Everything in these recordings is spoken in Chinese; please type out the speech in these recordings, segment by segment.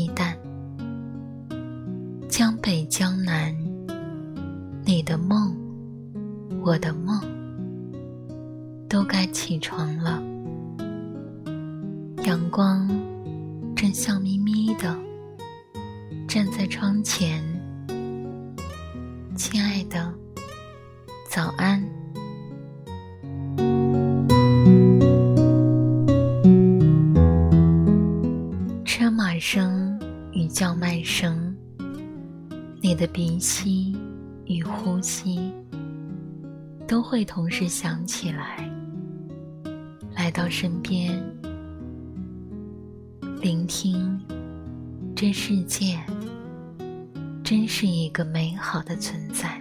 避淡。江北江南，你的梦，我的梦，都该起床了。阳光正笑眯眯的站在窗前，亲爱的，早安。车马声与叫卖声，你的鼻息与呼吸，都会同时响起来，来到身边，聆听这世界真是一个美好的存在。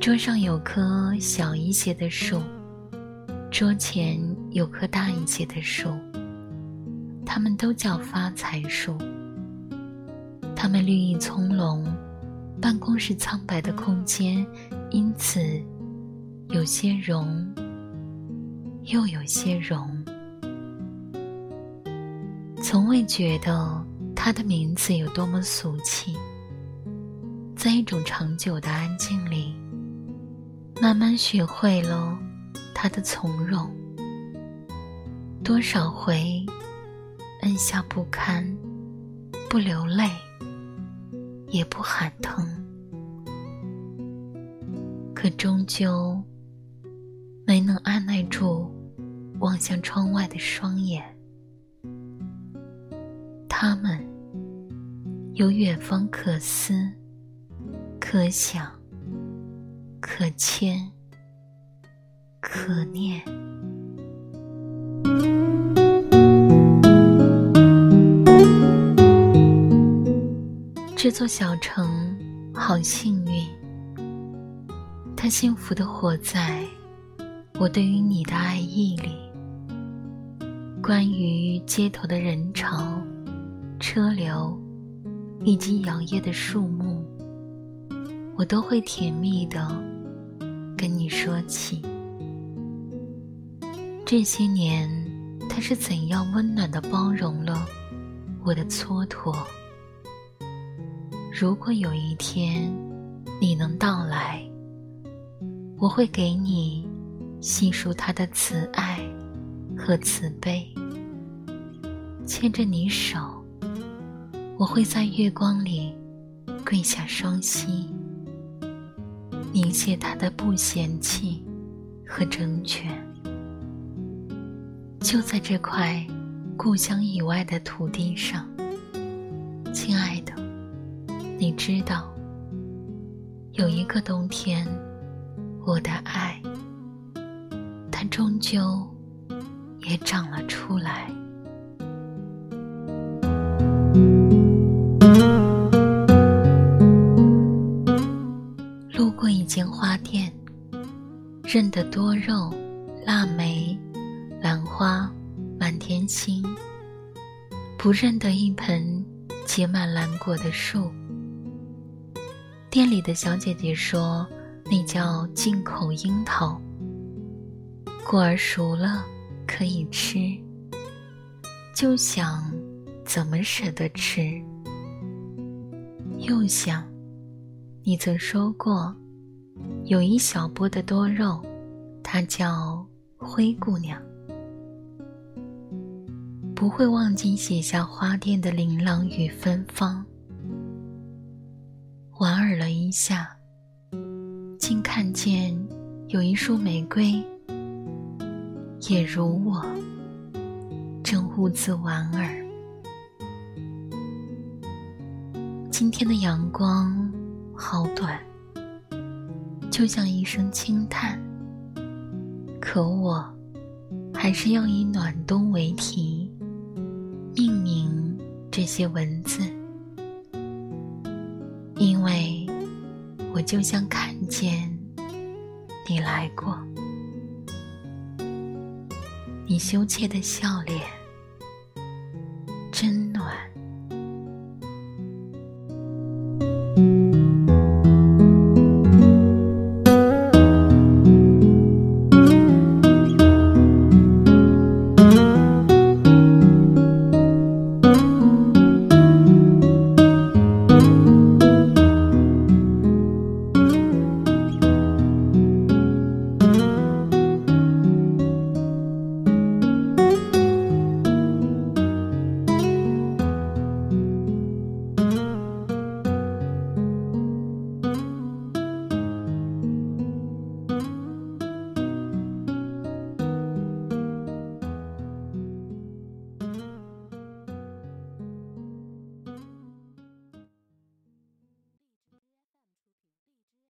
桌上有棵小一些的树，桌前有棵大一些的树，它们都叫发财树。它们绿意葱茏，办公室苍白的空间因此有些融又有些融。从未觉得他的名字有多么俗气，在一种长久的安静里，慢慢学会了他的从容。多少回按下不堪，不流泪，也不喊疼，可终究没能按耐住望向窗外的双眼。他们有远方可思，可想，可牵，可念。这座小城好幸运，它幸福地活在我对于你的爱意里。关于街头的人潮、车流以及摇曳的树木，我都会甜蜜地跟你说起，这些年它是怎样温暖地包容了我的蹉跎。如果有一天你能到来，我会给你细数他的慈爱和慈悲。牵着你手，我会在月光里跪下双膝，凝谢他的不嫌弃和成全。就在这块故乡以外的土地上，亲爱的，你知道，有一个冬天，我的爱，它终究也长了出来。路过一间花店，认得多肉、腊梅、兰花、满天星，不认得一盆结满兰果的树。店里的小姐姐说，那叫进口樱桃，果儿熟了可以吃，就想怎么舍得吃。又想，你曾说过，有一小钵的多肉，它叫灰姑娘。不会忘记写下花店的琳琅与芬芳。莞尔了一下，竟看见有一束玫瑰，也如我，正兀自莞尔。今天的阳光好短，就像一声轻叹，可我还是要以暖冬为题，命名这些文字。因为我就像看见你来过，你羞怯的笑脸，